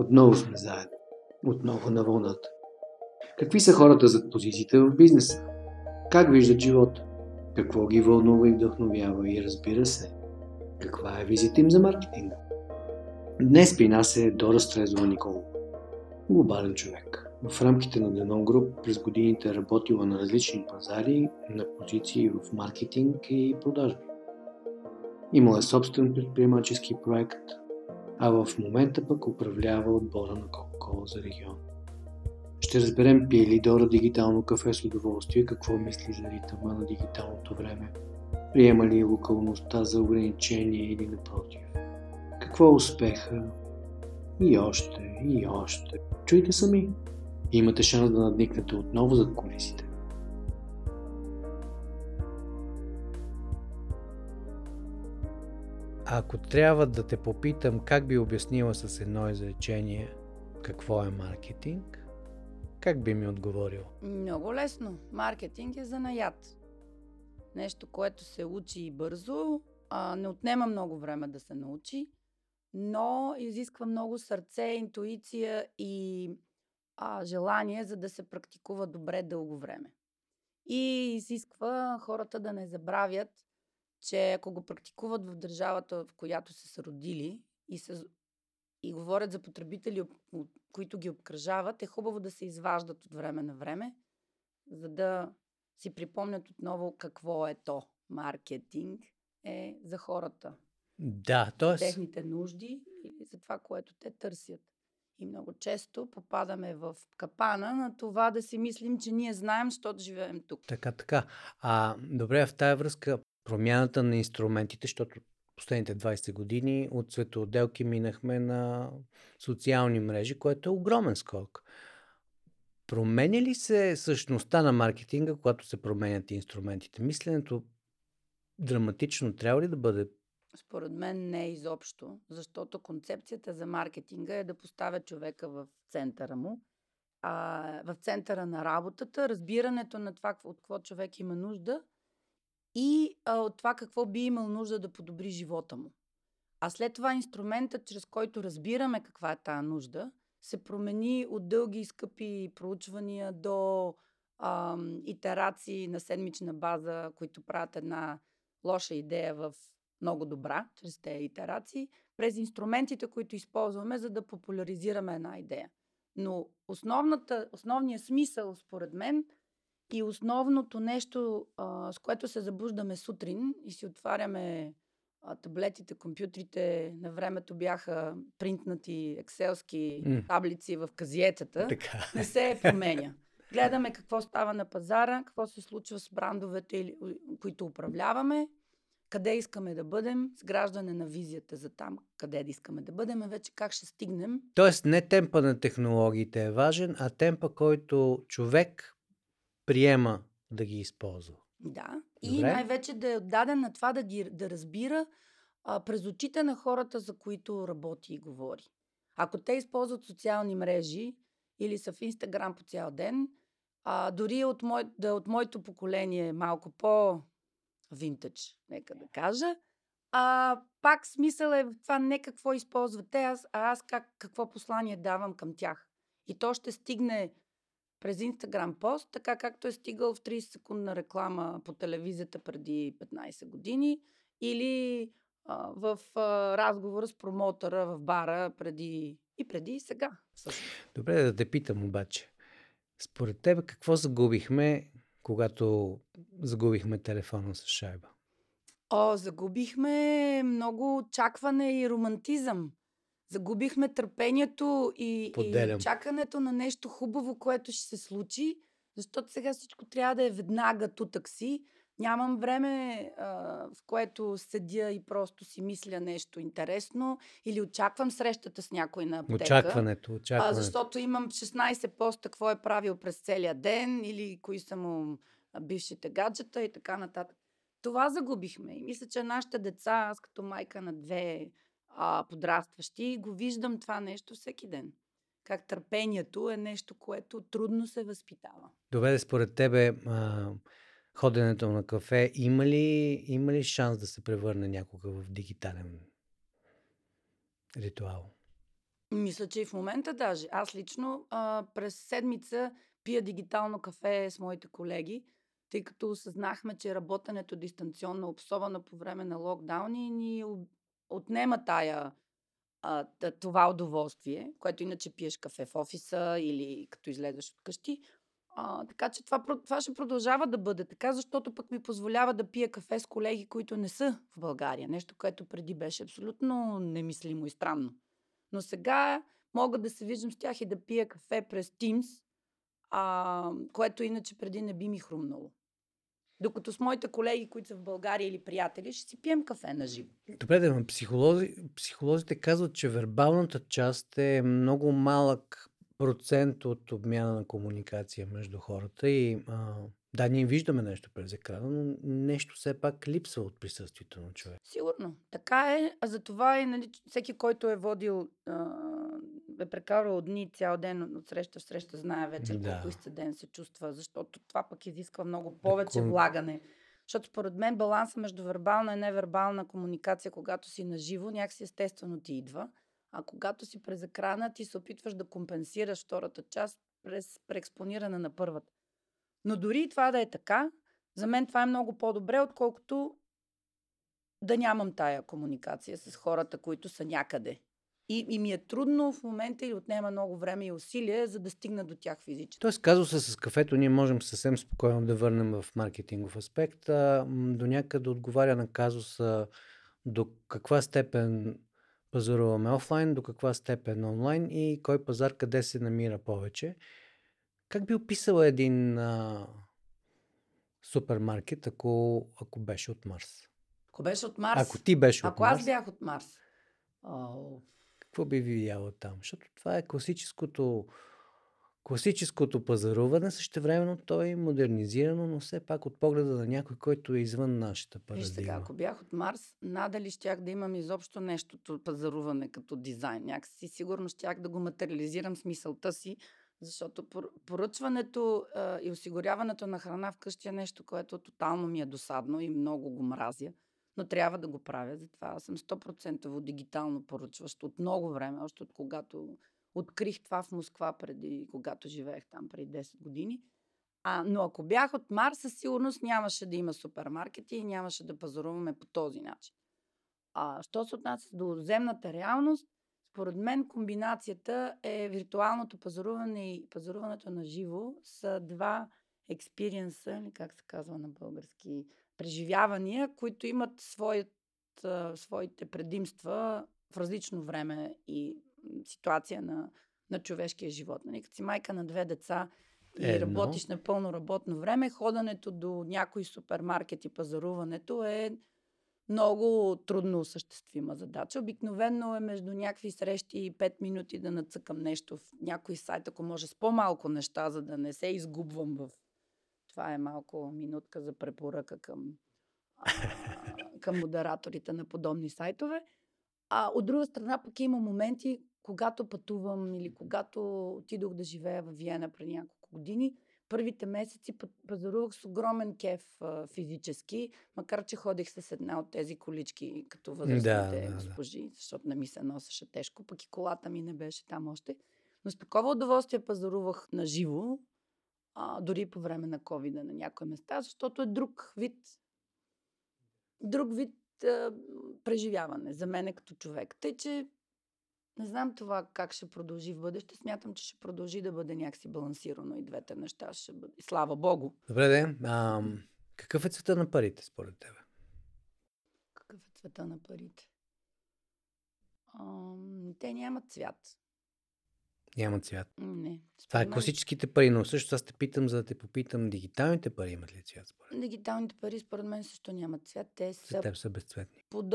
Отново сме заедно. Отново на вълната. Какви са хората зад позициите в бизнеса? Как виждат живота? Какво ги вълнува и вдъхновява? И разбира се, каква е визията им за маркетинга? Днес при нас е Дора Стрезова Николова. Глобален човек. В рамките на Данон Груп през годините е работила на различни пазари, на позиции в маркетинг и продажби. Имала е собствен предприемачески проект, а в момента пък управлява отбора на Кока-Кола за регион. Ще разберем пие ли Дора дигитално кафе с удоволствие, какво мисли за ритъма на дигиталното време, приема ли локалността за ограничение или напротив, какво е успеха и още. Чуйте сами, имате шанс да надникнете отново зад кулисите. Ако трябва да те попитам как би обяснила с едно изречение какво е маркетинг, как би ми отговорил? Много лесно. Маркетинг е занаят. Нещо, което се учи и бързо, не отнема много време да се научи, но изисква много сърце, интуиция и желание, за да се практикува добре дълго време. И изисква хората да не забравят, че ако го практикуват в държавата, в която са се родили и говорят за потребители, които ги обкръжават, е хубаво да се изваждат от време на време, за да си припомнят отново какво е то. Маркетинг е за хората. Да, тоест... техните нужди и за това, което те търсят. И много често попадаме в капана на това да си мислим, че ние знаем, защото живеем тук. Така. Добре, в тая връзка промяната на инструментите, защото последните 20 години от цветоотделки минахме на социални мрежи, което е огромен скок. Променя ли се същността на маркетинга, когато се променят инструментите? Мисленето драматично трябва ли да бъде? Според мен не изобщо, защото концепцията за маркетинга е да поставя човека в центъра му, в центъра на работата, разбирането на това от какво човек има нужда и от това какво би имал нужда да подобри живота му. А след това инструментът, чрез който разбираме каква е тая нужда, се промени от дълги и скъпи проучвания до итерации на седмична база, които правят една лоша идея в много добра, чрез тези итерации, през инструментите, които използваме, за да популяризираме една идея. Но основният смисъл, според мен, и основното нещо, с което се забуждаме сутрин и си отваряме таблетите, компютрите, на времето бяха принтнати екселски таблици в казиетата, не се променя. Гледаме какво става на пазара, какво се случва с брандовете, които управляваме, къде искаме да бъдем, сграждане на визията за там, къде да искаме да бъдем, вече как ще стигнем. Тоест не темпа на технологиите е важен, а темпа, който човек приема да ги използва. Да. Добре. И най-вече да е отдаден на това да разбира през очите на хората, за които работи и говори. Ако те използват социални мрежи или са в Инстаграм по цял ден, дори от моето поколение малко по-винтъдж, нека да кажа, пак смисъл е в това не какво използват те, аз какво послание давам към тях. И то ще стигне през Инстаграм пост, така както е стигал в 30-секундна реклама по телевизията преди 15 години или в разговора с промотъра в бара преди и сега. Добре, да те питам обаче. Според тебе какво загубихме, когато загубихме телефона с шайба? Загубихме много очакване и романтизъм. Загубихме търпението и чакането на нещо хубаво, което ще се случи, защото сега всичко трябва да е веднага тутък си. Нямам време, в което седя и просто си мисля нещо интересно или очаквам срещата с някой на аптека. Очакването. Защото имам 16 поста, какво е правил през целия ден или кои са му бившите гаджета и така нататък. Това загубихме. И мисля, че нашите деца, аз като майка на две подрастващи, го виждам това нещо всеки ден. Как търпението е нещо, което трудно се възпитава. Добре, според тебе ходенето на кафе има ли шанс да се превърне някога в дигитален ритуал? Мисля, че и в момента даже. Аз лично през седмица пия дигитално кафе с моите колеги, тъй като осъзнахме, че работенето дистанционно, особено по време на локдауни, ни отнема това удоволствие, което иначе пиеш кафе в офиса или като излезеш от къщи. Така че това ще продължава да бъде така, защото пък ми позволява да пия кафе с колеги, които не са в България. Нещо, което преди беше абсолютно немислимо и странно. Но сега мога да се виждам с тях и да пия кафе през Teams, което иначе преди не би ми хрумнало. Докато с моите колеги, които са в България или приятели, ще си пием кафе на живо. Добре, да, психолозите казват, че вербалната част е много малък процент от обмяна на комуникация между хората и да, ние виждаме нещо през екрана, но нещо все пак липсва от присъствието на човек. Сигурно. Така е. А затова всеки, който е водил, е прекарал дни цял ден от среща в среща, знае вече колко изцеден се чувства, защото това пък изисква много повече влагане. Защото според мен баланса между вербална и невербална комуникация, когато си наживо, някакси естествено ти идва. А когато си през екрана, ти се опитваш да компенсираш втората част през преекспониране на първата. Но дори и това да е така, за мен това е много по-добре, отколкото да нямам тая комуникация с хората, които са някъде. И ми е трудно в момента и отнема много време и усилие, за да стигна до тях физически. Тоест, казуса с кафето, ние можем съвсем спокойно да върнем в маркетингов аспект. До някъде отговаря на казуса до каква степен пазаруваме офлайн, до каква степен онлайн и кой пазар къде се намира повече. Как би описала един супермаркет, ако беше от Марс? Ако беше от Марс? Ако ти беше от Марс? Ако аз бях от Марс. Какво би видяла там? Защото това е класическото пазаруване, същевременно то е модернизирано, но все пак от погледа на някой, който е извън нашата парадигма. Виж сега, ако бях от Марс, надали щях да имам изобщо нещото пазаруване като дизайн. Някакси сигурно щях да го материализирам с мисълта си, защото поръчването и осигуряването на храна вкъщи е нещо, което тотално ми е досадно и много го мразя, но трябва да го правя. Затова съм 100% дигитално поръчващ от много време, още от когато открих това в Москва, когато живеех там преди 10 години. Но ако бях от Марс, със сигурност нямаше да има супермаркети и нямаше да пазаруваме по този начин. Що се отнася до земната реалност, според мен комбинацията е виртуалното пазаруване и пазаруването на живо са два експириенса, или как се казва на български, преживявания, които имат своите предимства в различно време и ситуация на човешкия живот. Като си майка на 2 деца и работиш на пълно работно време, ходенето до някой супермаркет и пазаруването е много трудно осъществима задача. Обикновено е между някакви срещи и 5 минути да нацъкам нещо в някой сайт, ако може с по-малко неща, за да не се изгубвам в... Това е малко минутка за препоръка към модераторите на подобни сайтове. От друга страна пък има моменти, когато пътувам или когато отидох да живея в Виена преди няколко години, първите месеци пазарувах с огромен кеф физически, макар че ходих с една от тези колички като възрастните госпожи, защото не ми се носеше тежко, пък и колата ми не беше там още. Но с такова удоволствие пазарувах на живо, дори по време на COVID на някои места, защото е друг вид преживяване за мен като човек. Тъй, че не знам това как ще продължи в бъдеще. Смятам, че ще продължи да бъде някакси балансирано и двете неща ще бъде. Слава Богу! Добре, де. Какъв е цвета на парите според тебе? Какъв е цвета на парите? Те нямат цвят. Няма цвят? Не. Това е класическите пари, но също аз те питам, за да те попитам, дигиталните пари имат ли цвят според мен? Дигиталните пари според мен също нямат цвят. Те са безцветни. По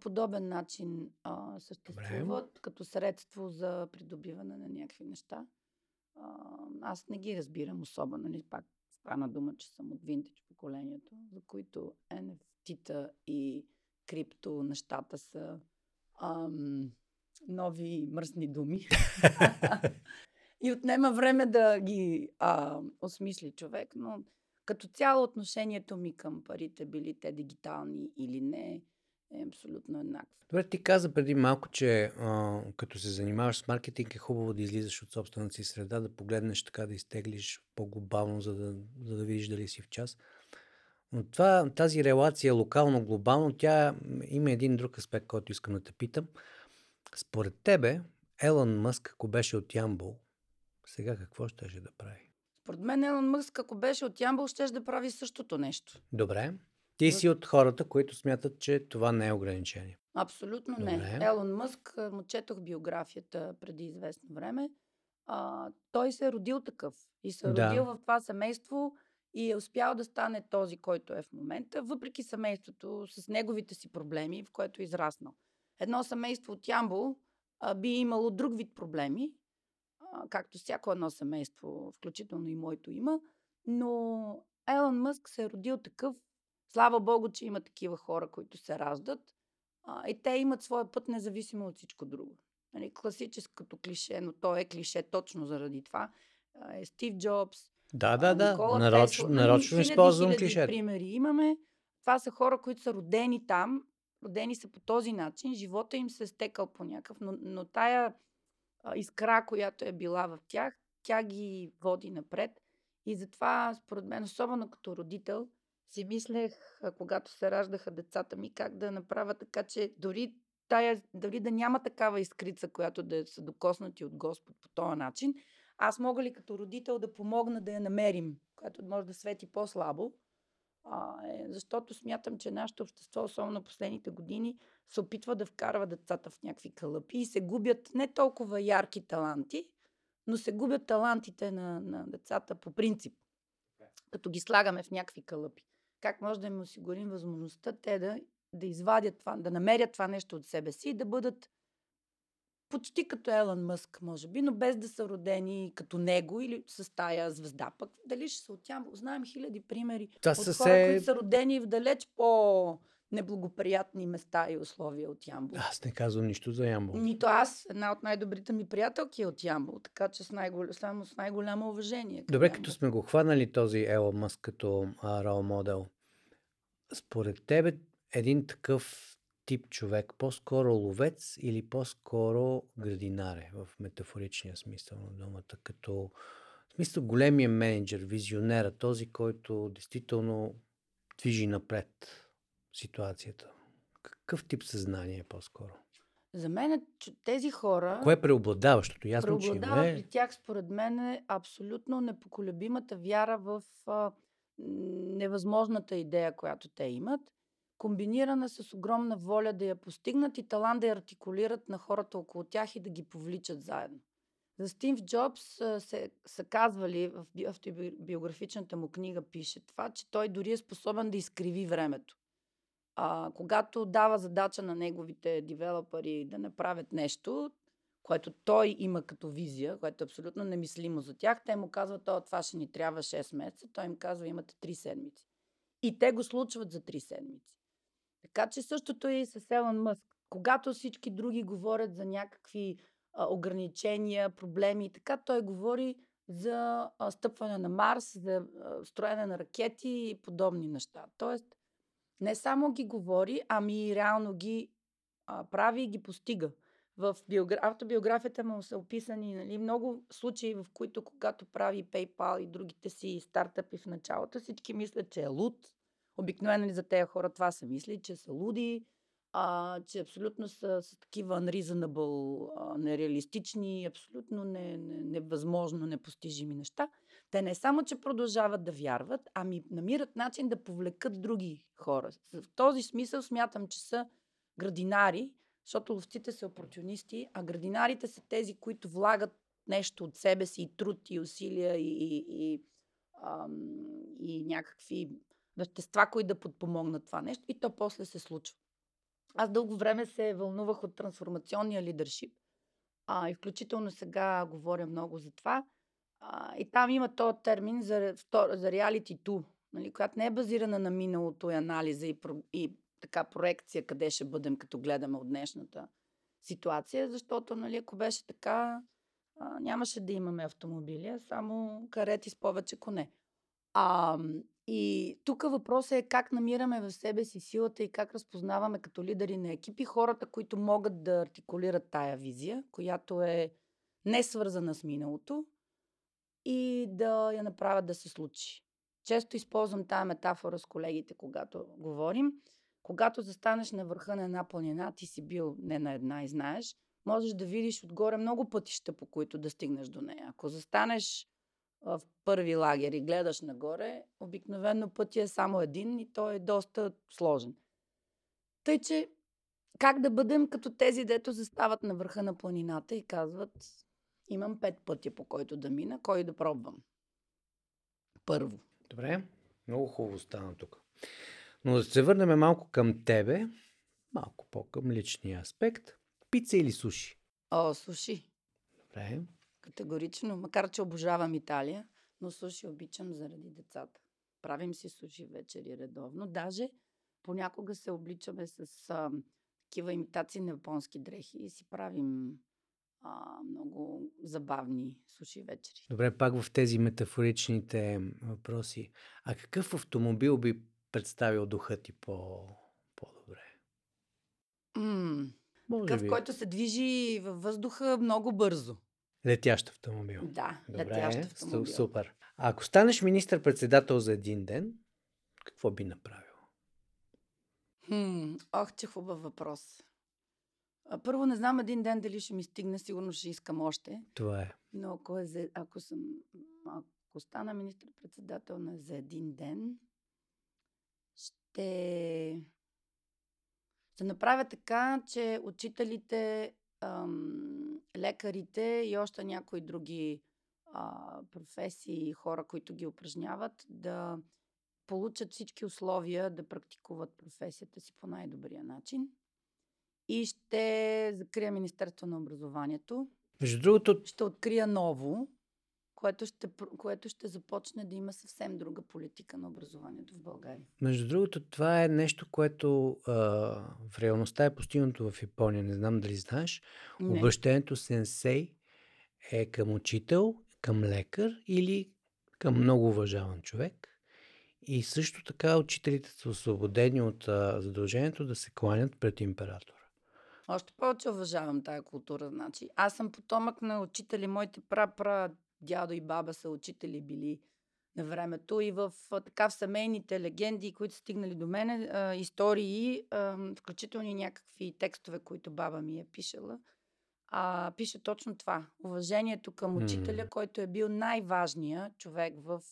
подобен начин съществуват като средство за придобиване на някакви неща. Аз не ги разбирам особено. Пак стана дума, че съм от винтаж поколението, за които NFT-та и крипто нещата са... нови мръсни думи. И отнема време да ги осмисли човек, но като цяло отношението ми към парите, били те дигитални или не, е абсолютно еднакво. Добре, ти каза преди малко, че като се занимаваш с маркетинг е хубаво да излизаш от собствената си среда, да погледнеш така, да изтеглиш по-глобално, за да видиш дали си в час. Но тази релация локално-глобално, тя има един друг аспект, който искам да те питам. Според тебе, Елон Мъск, ако беше от Ямбол, сега какво щеше да прави? Според мен Елон Мъск, ако беше от Ямбол, щеше да прави същото нещо. Добре. Ти си от хората, които смятат, че това не е ограничение. Абсолютно добре. Не. Елон Мъск, му четох биографията преди известно време. Той се е родил такъв. И се е родил в това семейство и е успял да стане този, който е в момента, въпреки семейството с неговите си проблеми, в което е израснал. Едно семейство от Ямбол би имало друг вид проблеми, както всяко едно семейство, включително и моето има, но Елон Мъск се е родил такъв. Слава Богу, че има такива хора, които се раждат и те имат своя път независимо от всичко друго. Нали, класическото клише, но то е клише точно заради това. Е Стив Джобс, Никола Тесла, нарочно използвам клише. Примери имаме. Това са хора, които са родени там, родени са по този начин, живота им се е стекал по някакъв, но тая искра, която е била в тях, тя ги води напред. И затова, според мен, особено като родител, си мислех, когато се раждаха децата ми, как да направя така, че дори да няма такава искрица, която да са докоснати от Господ по този начин, аз мога ли като родител да помогна да я намерим, която може да свети по-слабо, защото смятам, че нашето общество, особено последните години, се опитва да вкарва децата в някакви калъпи и се губят не толкова ярки таланти, но се губят талантите на децата по принцип, като ги слагаме в някакви калъпи. Как може да им осигурим възможността те да извадят това, да намерят това нещо от себе си и да бъдат почти като Елон Мъск, може би, но без да са родени като него или с тая звезда. Пък дали ще се отям, знаем хиляди примери от хора, които са родени в далеч по-неблагоприятни места и условия от Ямбол. Аз не казвам нищо за Ямбол. Нито аз. Една от най-добрите ми приятелки е от Ямбол, така че само с най-голямо уважение. Добре, Ямбол. Като сме го хванали този Елон Мъск като рол модел, според тебе един такъв тип човек, по-скоро ловец или по-скоро градинаре в метафоричния смисъл на думата, като в смисъл големия менеджер, визионера, този, който действително движи напред ситуацията? Какъв тип съзнание е по-скоро? За мен тези хора... Кое е преобладаващото? Ясно, че преобладава при тях, според мен, е абсолютно непоколебимата вяра в невъзможната идея, която те имат, комбинирана с огромна воля да я постигнат и талант да я артикулират на хората около тях и да ги повличат заедно. За Стив Джобс са казвали, в автобиографичната му книга пише това, че той дори е способен да изкриви времето. Когато дава задача на неговите девелопери да направят нещо, което той има като визия, което е абсолютно немислимо за тях, те му казват, това ще ни трябва 6 месеца, той им казва, имате 3 седмици. И те го случват за 3 седмици. Така че същото е и с Елон Мъск. Когато всички други говорят за някакви ограничения, проблеми и така, той говори за стъпване на Марс, за строене на ракети и подобни неща. Тоест, не само ги говори, ами реално ги прави и ги постига. В автобиографията му са описани много случаи, в които когато прави PayPal и другите си стартъпи в началото, всички мислят, че е луд. Обикновено за тези хора това са мисли, че са луди, че абсолютно са такива unreasonable, нереалистични, абсолютно невъзможно, непостижими неща. Те не само, че продължават да вярват, ами намират начин да повлекат други хора. В този смисъл смятам, че са градинари, защото ловците са опортюнисти, а градинарите са тези, които влагат нещо от себе си, и труд, и усилия, и някакви вещества, които да подпомогнат това нещо. И то после се случва. Аз дълго време се вълнувах от трансформационния лидершип. И включително сега говоря много за това. И там има този термин за реалити-ту, нали, която не е базирана на миналото и анализа и така проекция, къде ще бъдем, като гледаме от днешната ситуация, защото, нали, ако беше така, нямаше да имаме автомобили, само карети с повече коне. И тук въпросът е как намираме в себе си силата и как разпознаваме като лидери на екипи хората, които могат да артикулират тая визия, която е не свързана с миналото и да я направят да се случи. Често използвам тая метафора с колегите, когато говорим. Когато застанеш на върха на една планина, ти си бил не на една и знаеш, можеш да видиш отгоре много пътища, по които да стигнеш до нея. Ако застанеш в първи лагер и гледаш нагоре, обикновено пътя е само един и той е доста сложен. Тъй, че как да бъдем като тези, дето застават на върха на планината и казват: имам 5 пътя, по който да мина, кой да пробвам? Първо. Добре, много хубаво стана тук. Но да се върнем малко към тебе, малко по-към личния аспект. Пица или суши? Суши. Добре. Категорично, макар че обожавам Италия, но суши обичам заради децата. Правим си суши вечери редовно. Даже понякога се обличаме с такива имитации на японски дрехи и си правим много забавни суши вечери. Добре, пак в тези метафоричните въпроси. А какъв автомобил би представил духа ти по-добре? Такъв, който се движи във въздуха много бързо. Летящ автомобил. Да, добре, летящ автомобил. Супер. А ако станеш министър-председател за един ден, какво би направил? Че хубав въпрос. Първо, не знам един ден дали ще ми стигне, сигурно ще искам още. Това е. Но ако стана министър-председател за един ден, ще направя така, че учителите, лекарите и още някои други професии и хора, които ги упражняват, да получат всички условия да практикуват професията си по най-добрия начин. И ще закрия Министерство на образованието. Между другото... Ще открия ново, което ще започне да има съвсем друга политика на образованието в България. Между другото, това е нещо, което в реалността е постигнато в Япония. Не знам дали знаеш. Не. Обращението сенсей е към учител, към лекар или към много уважаван човек. И също така учителите са освободени от задължението да се кланят пред императора. Още повече уважавам тая култура. Значи. Аз съм потомък на учители. Моите дядо и баба са учители били на времето и в семейните легенди, които са стигнали до мене, истории, включително някакви текстове, които баба ми е пишела, пише точно това. Уважението към учителя, който е бил най-важният човек в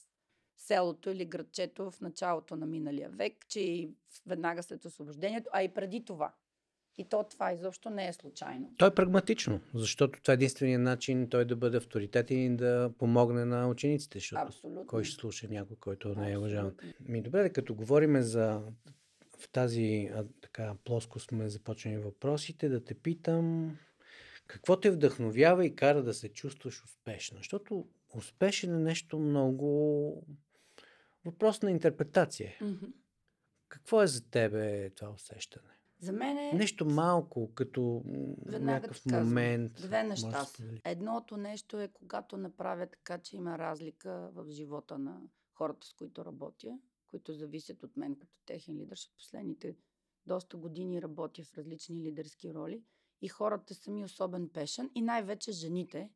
селото или градчето в началото на миналия век, че и веднага след освобождението, а и преди това. И това изобщо не е случайно. То е прагматично, защото това е единственият начин той да бъде авторитетен и да помогне на учениците. Абсолютно. Кой ще слуша някой, който не е уважаван. Добре, като говорим в тази плоско сме започнали въпросите, да те питам какво те вдъхновява и кара да се чувстваш успешна? Защото успешен е нещо много въпрос на интерпретация. Mm-hmm. Какво е за тебе това усещане? За мен е... Нещо малко, като някакъв момент. Две неща са. Едното нещо е, когато направя така, че има разлика в живота на хората, с които работя, които зависят от мен като техен лидер. Защото последните доста години работя в различни лидерски роли и хората са ми особен пешен. И най-вече жените,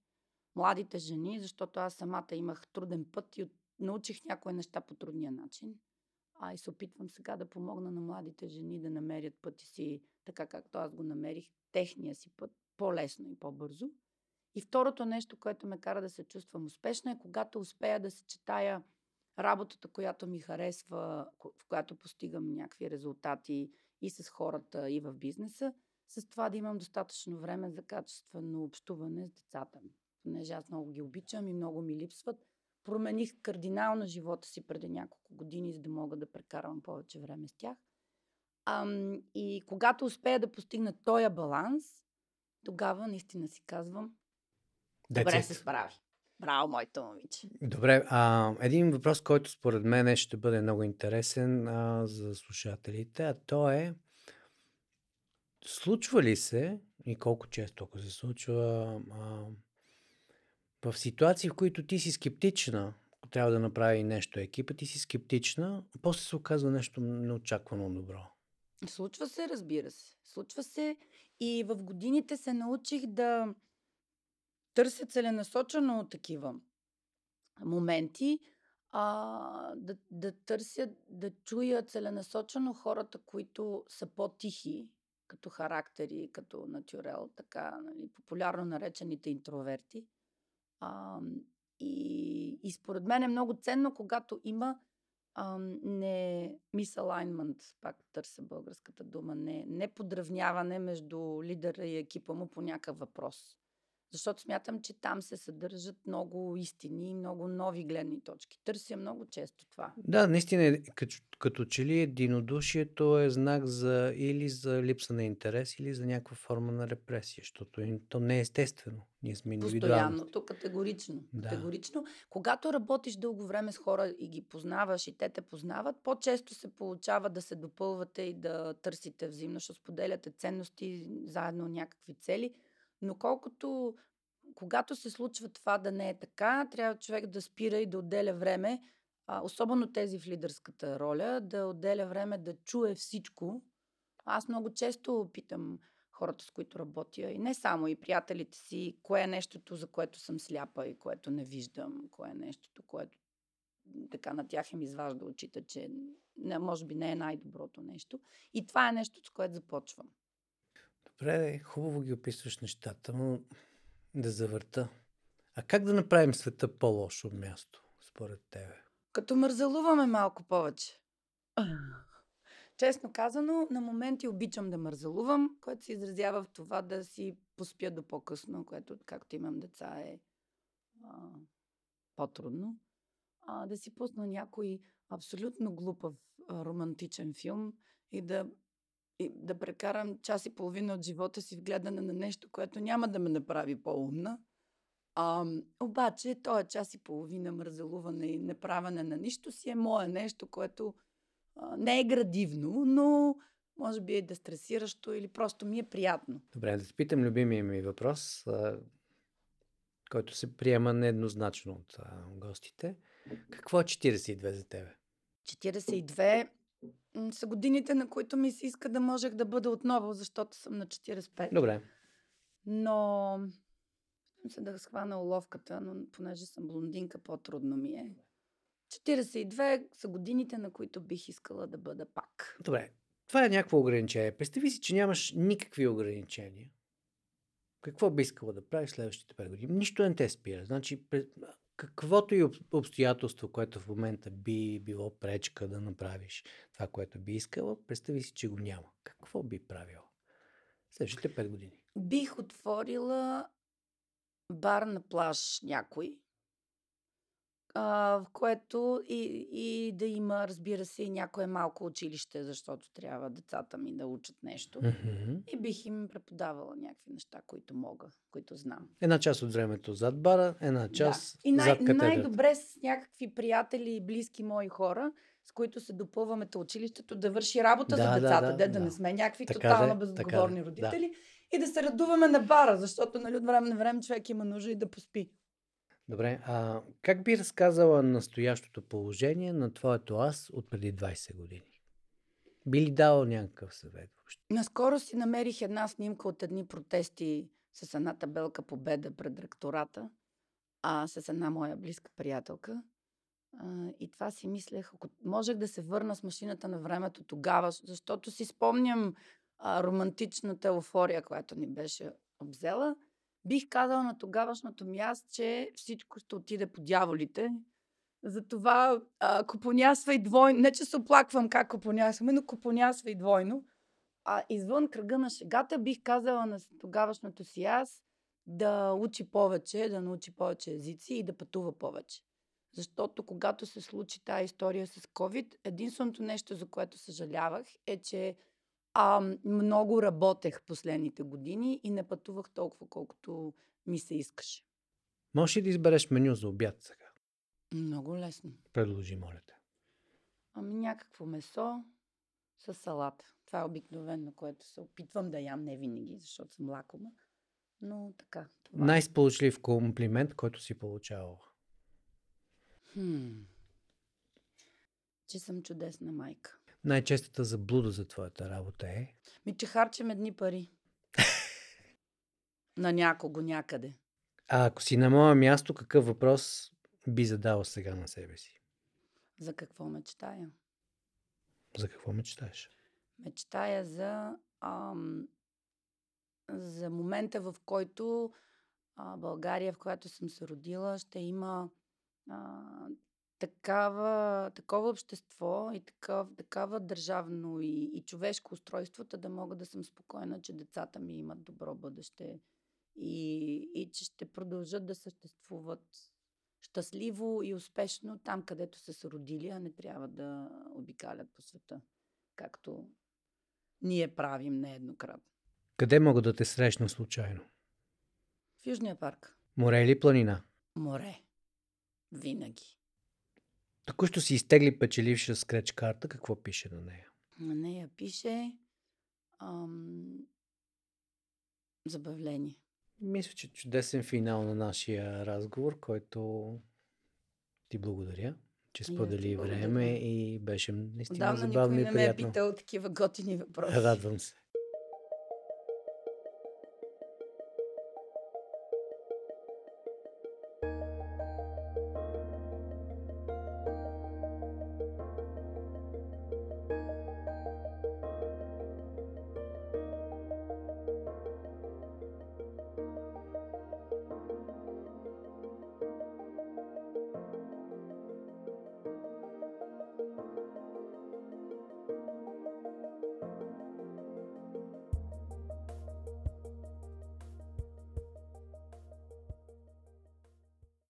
младите жени, защото аз самата имах труден път и научих някои неща по трудния начин. И се опитвам сега да помогна на младите жени да намерят пътя си, така както аз го намерих, техния си път, по-лесно и по-бързо. И второто нещо, което ме кара да се чувствам успешна, е когато успея да съчетая работата, която ми харесва, в която постигам някакви резултати и с хората, и в бизнеса, с това да имам достатъчно време за качествено общуване с децата ми. Понеже аз много ги обичам и много ми липсват. Промених кардинално живота си преди няколко години, за да мога да прекарвам повече време с тях. И когато успея да постигна този баланс, тогава наистина си казвам: добре се справи. Браво, моето момиче. Добре, един въпрос, който според мен ще бъде много интересен за слушателите, а то е: случва ли се, и колко често, ако се случва, в ситуации, в които ти си скептична трябва да направи нещо екипът, ти си скептична, после се оказва нещо неочаквано добро. Случва се, разбира се. Случва се и в годините се научих да търся целенасочено от такива моменти, да търся, да чуя целенасочено хората, които са по-тихи, като характери, като натюрел, така, нали, популярно наречените интроверти. И според мен е много ценно, когато има misalignment, пак търся българската дума, неподравняване между лидера и екипа му по някакъв въпрос. Защото смятам, че там се съдържат много истини и много нови гледни точки. Търся много често това. Да, наистина, като че ли единодушието е знак за или за липса на интерес, или за някаква форма на репресия, защото то не е естествено. Ние сме индивидуални. Постоянно, категорично. Да. Категорично. Когато работиш дълго време с хора и ги познаваш, и те те познават, по-често се получава да се допълвате и да търсите взаимно, ще споделяте ценности, заедно някакви цели. Но когато се случва това да не е така, трябва човек да спира и да отделя време, особено тези в лидерската роля, да отделя време да чуе всичко. Аз много често питам хората, с които работя, и не само, и приятелите си, кое е нещото, за което съм сляпа и което не виждам, кое е нещото, което така на тях им изважда очите, че може би не е най-доброто нещо. И това е нещо, с което започвам. Добре, хубаво ги описваш нещата, но да завърта. А как да направим света по-лошо място, според тебе? Като мързалуваме малко повече. Честно казано, на моменти обичам да мързалувам, което се изразява в това да си поспя до по-късно, което, както имам деца, е по-трудно. Да си пусна някой абсолютно глупав романтичен филм и да прекарам час и половина от живота си в гледане на нещо, което няма да ме направи по-умна. Обаче, този час и половина мързелуване и неправене на нищо си е мое нещо, което не е градивно, но може би е дестресиращо или просто ми е приятно. Добре, да те питам любимия ми въпрос, който се приема нееднозначно от гостите. Какво е 42 за тебе? 42 са годините, на които ми се иска да можех да бъда отново, защото съм на 45. Добре. Но се да схвана уловката, но понеже съм блондинка, по-трудно ми е. 42 са годините, на които бих искала да бъда пак. Добре. Това е някакво ограничение. Представи си, че нямаш никакви ограничения. Какво би искала да правиш следващите 5 години? Нищо не те спира. Значи, каквото и обстоятелство, което в момента би било пречка да направиш това, което би искала, представи си, че го няма. Какво би правила следващите 5 години? Бих отворила бар на плаж някой, в което и да има, разбира се, и някое малко училище, защото трябва децата ми да учат нещо. Mm-hmm. И бих им преподавала някакви неща, които мога, които знам. Една част от времето зад бара, една част да. И зад катедрата. Най-добре с някакви приятели и близки мои хора, с които се допълваме до училището, да върши работа за децата, да не сме някакви тотално безотговорни родители. Да. И да се радуваме на бара, защото от време на време човек има нужда и да поспи. Добре, а как би разказала настоящото положение на твоето аз от преди 20 години? Би ли дала някакъв съвет въобще? Наскоро си намерих една снимка от едни протести с една табелка "Победа" пред ректората, с една моя близка приятелка. И това си мислех, ако можех да се върна с машината на времето тогава, защото си спомням романтичната еуфория, която ни беше обзела. Бих казала на тогавашното място, че всичко ще отиде по дяволите. Затова купонясва и двойно. Не, че се оплаквам как купонясваме, но купонясва и двойно. Извън кръга на шегата бих казала на тогавашното си аз да учи повече, да научи повече езици и да пътува повече. Защото когато се случи тая история с COVID, единственото нещо, за което съжалявах, е, че много работех последните години и не пътувах толкова, колкото ми се искаше. Можеш ли да избереш меню за обяд сега? Много лесно. Предложи, моля те. Някакво месо с салата. Това е обикновено, което се опитвам да ям, не винаги, защото съм лакома. Но така. Най-сполучлив комплимент, който си получавала? Че съм чудесна майка. Най-честата заблуда за твоята работа е? Че харчим едни пари. На някого, някъде. А ако си на моя място, какъв въпрос би задала сега на себе си? За какво мечтая? За какво мечтаеш? Мечтая за за момента, в който България, в която съм се родила, ще има такова общество и такава държавно и човешко устройство, да мога да съм спокойна, че децата ми имат добро бъдеще и че ще продължат да съществуват щастливо и успешно там, където са се родили, а не трябва да обикалят по света, както ние правим нееднократно. Къде мога да те срещна случайно? В Южния парк. Море или планина? Море. Винаги. Току-що си изтегли печеливша скреч карта. Какво пише на нея? На нея пише забавление. Мисля, че чудесен финал на нашия разговор, който ти благодаря, че сподели време и беше наистина забавно и приятно. Отдавна никой не ме е питал такива готини въпроси. Радвам се.